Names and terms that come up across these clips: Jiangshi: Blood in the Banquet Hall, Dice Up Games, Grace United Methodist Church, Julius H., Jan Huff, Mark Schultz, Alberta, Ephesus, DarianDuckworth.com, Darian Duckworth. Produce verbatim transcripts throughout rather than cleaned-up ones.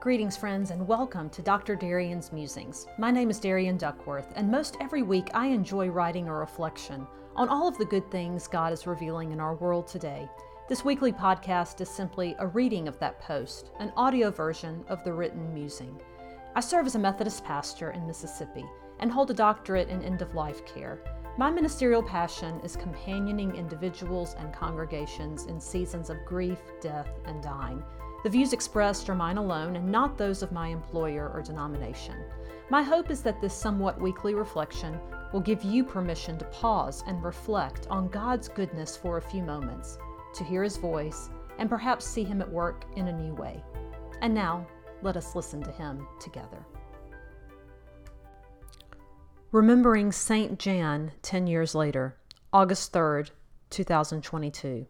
Greetings, friends, and welcome to Doctor Darian's Musings. My name is Darian Duckworth, and most every week I enjoy writing a reflection on all of the good things God is revealing in our world today. This weekly podcast is simply a reading of that post, an audio version of the written musing. I serve as a Methodist pastor in Mississippi and hold a doctorate in end-of-life care. My ministerial passion is companioning individuals and congregations in seasons of grief, death, and dying. The views expressed are mine alone and not those of my employer or denomination. My hope is that this somewhat weekly reflection will give you permission to pause and reflect on God's goodness for a few moments, to hear His voice, and perhaps see Him at work in a new way. And now, let us listen to Him together. Remembering Saint Jan ten years later, August third, two thousand twenty-two.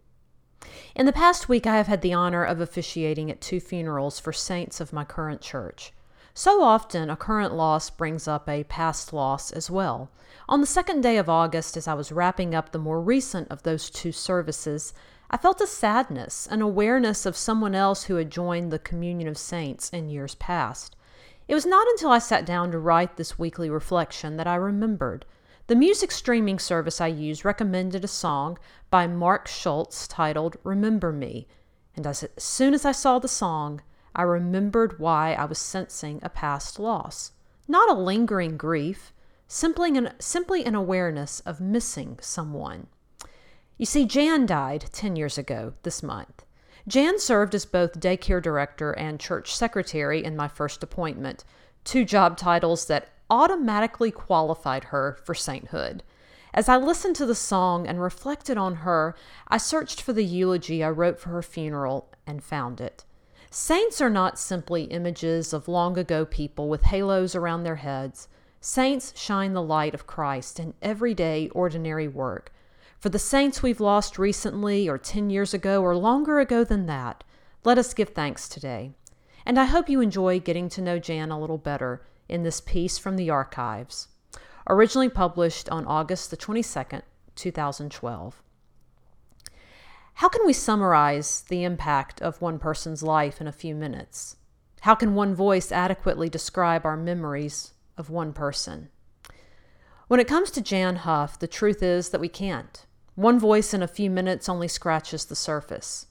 In the past week, I have had the honor of officiating at two funerals for saints of my current church. So often, a current loss brings up a past loss as well. On the second day of August, as I was wrapping up the more recent of those two services, I felt a sadness, an awareness of someone else who had joined the communion of saints in years past. It was not until I sat down to write this weekly reflection that I remembered. The music streaming service I use recommended a song by Mark Schultz titled "Remember Me," and as soon as I saw the song, I remembered why I was sensing a past loss. Not a lingering grief, simply an, simply an awareness of missing someone. You see, Jan died ten years ago this month. Jan served as both daycare director and church secretary in my first appointment, two job titles that automatically qualified her for sainthood. As I listened to the song and reflected on her, I searched for the eulogy I wrote for her funeral and found it. Saints are not simply images of long ago people with halos around their heads. Saints shine the light of Christ in everyday, ordinary work. For the saints we've lost recently or ten years ago or longer ago than that, let us give thanks today. And I hope you enjoy getting to know Jan a little better in this piece from the archives, originally published on August the twenty-second, two thousand twelve. How can we summarize the impact of one person's life in a few minutes? How can one voice adequately describe our memories of one person? When it comes to Jan Huff, the truth is that we can't. One voice in a few minutes only scratches the surface,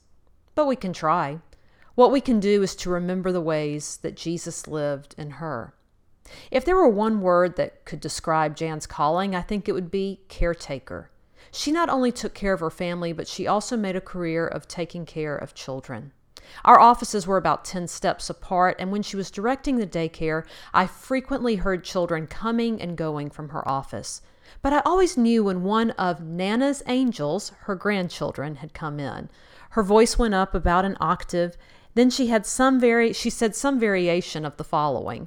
but we can try. What we can do is to remember the ways that Jesus lived in her. If there were one word that could describe Jan's calling, I think it would be caretaker. She not only took care of her family, but she also made a career of taking care of children. Our offices were about ten steps apart, and when she was directing the daycare, I frequently heard children coming and going from her office. But I always knew when one of Nana's angels, her grandchildren, had come in. Her voice went up about an octave. Then she had some vari- she said some variation of the following.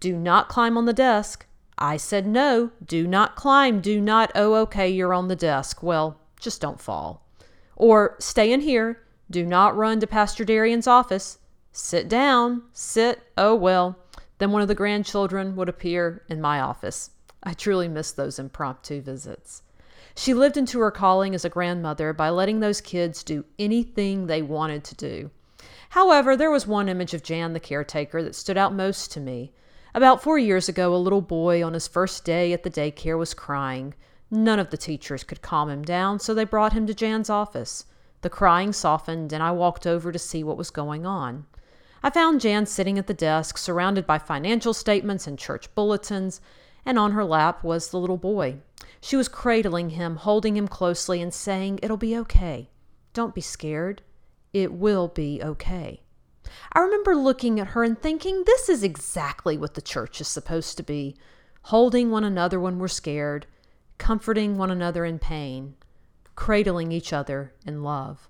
"Do not climb on the desk." I said, "No, do not climb. Do not." "Oh, okay, you're on the desk. Well, just don't fall." Or, "Stay in here. Do not run to Pastor Darian's office. Sit down. Sit. Oh, well." Then one of the grandchildren would appear in my office. I truly miss those impromptu visits. She lived into her calling as a grandmother by letting those kids do anything they wanted to do. However, there was one image of Jan the caretaker that stood out most to me. About four years ago, a little boy on his first day at the daycare was crying. None of the teachers could calm him down, so they brought him to Jan's office. The crying softened, and I walked over to see what was going on. I found Jan sitting at the desk, surrounded by financial statements and church bulletins, and on her lap was the little boy. She was cradling him, holding him closely, and saying, "It'll be okay. Don't be scared. It will be okay." I remember looking at her and thinking, this is exactly what the church is supposed to be. Holding one another when we're scared, comforting one another in pain, cradling each other in love.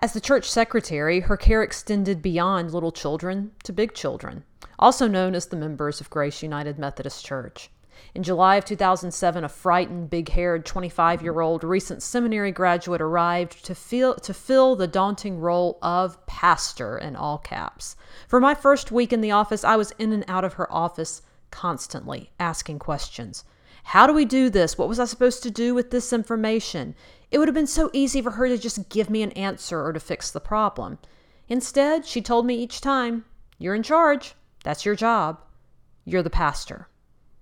As the church secretary, her care extended beyond little children to big children, also known as the members of Grace United Methodist Church. In July of two thousand seven, a frightened, big-haired twenty-five-year-old recent seminary graduate arrived to fill, to fill the daunting role of pastor in all caps. For my first week in the office, I was in and out of her office constantly, asking questions. How do we do this? What was I supposed to do with this information? It would have been so easy for her to just give me an answer or to fix the problem. Instead, she told me each time, You're in charge. That's your job. You're the pastor.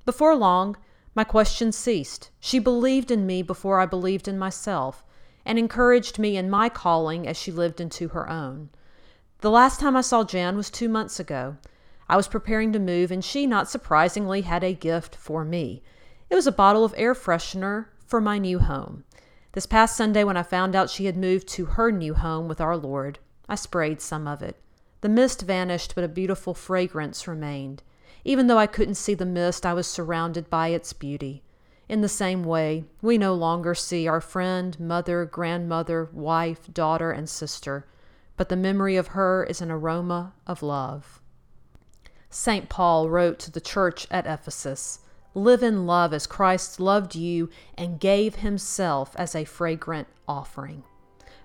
Before long, my questions ceased. She believed in me before I believed in myself, and encouraged me in my calling as she lived into her own. The last time I saw Jan was two months ago. I was preparing to move, and she, not surprisingly, had a gift for me. It was a bottle of air freshener for my new home. This past Sunday, when I found out she had moved to her new home with our Lord, I sprayed some of it. The mist vanished, but a beautiful fragrance remained. Even though I couldn't see the mist, I was surrounded by its beauty. In the same way, we no longer see our friend, mother, grandmother, wife, daughter, and sister, but the memory of her is an aroma of love. Saint Paul wrote to the church at Ephesus, "Live in love as Christ loved you and gave himself as a fragrant offering."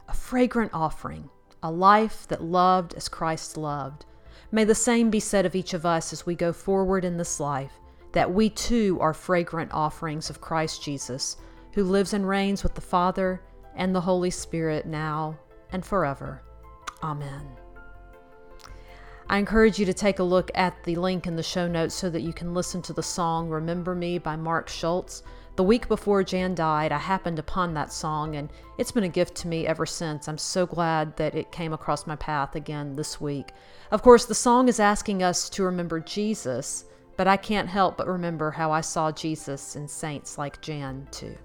A fragrant offering, a life that loved as Christ loved. May the same be said of each of us as we go forward in this life, that we too are fragrant offerings of Christ Jesus, who lives and reigns with the Father and the Holy Spirit now and forever. Amen. I encourage you to take a look at the link in the show notes so that you can listen to the song "Remember Me" by Mark Schultz. The week before Jan died, I happened upon that song, and it's been a gift to me ever since. I'm so glad that it came across my path again this week. Of course, the song is asking us to remember Jesus, but I can't help but remember how I saw Jesus in saints like Jan, too.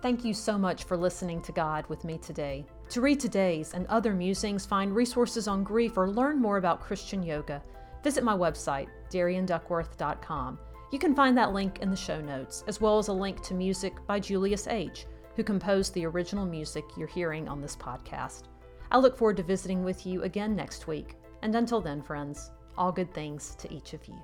Thank you so much for listening to God with me today. To read today's and other musings, find resources on grief, or learn more about Christian yoga, visit my website, Darian Duckworth dot com. You can find that link in the show notes, as well as a link to music by Julius H., who composed the original music you're hearing on this podcast. I look forward to visiting with you again next week. And until then, friends, all good things to each of you.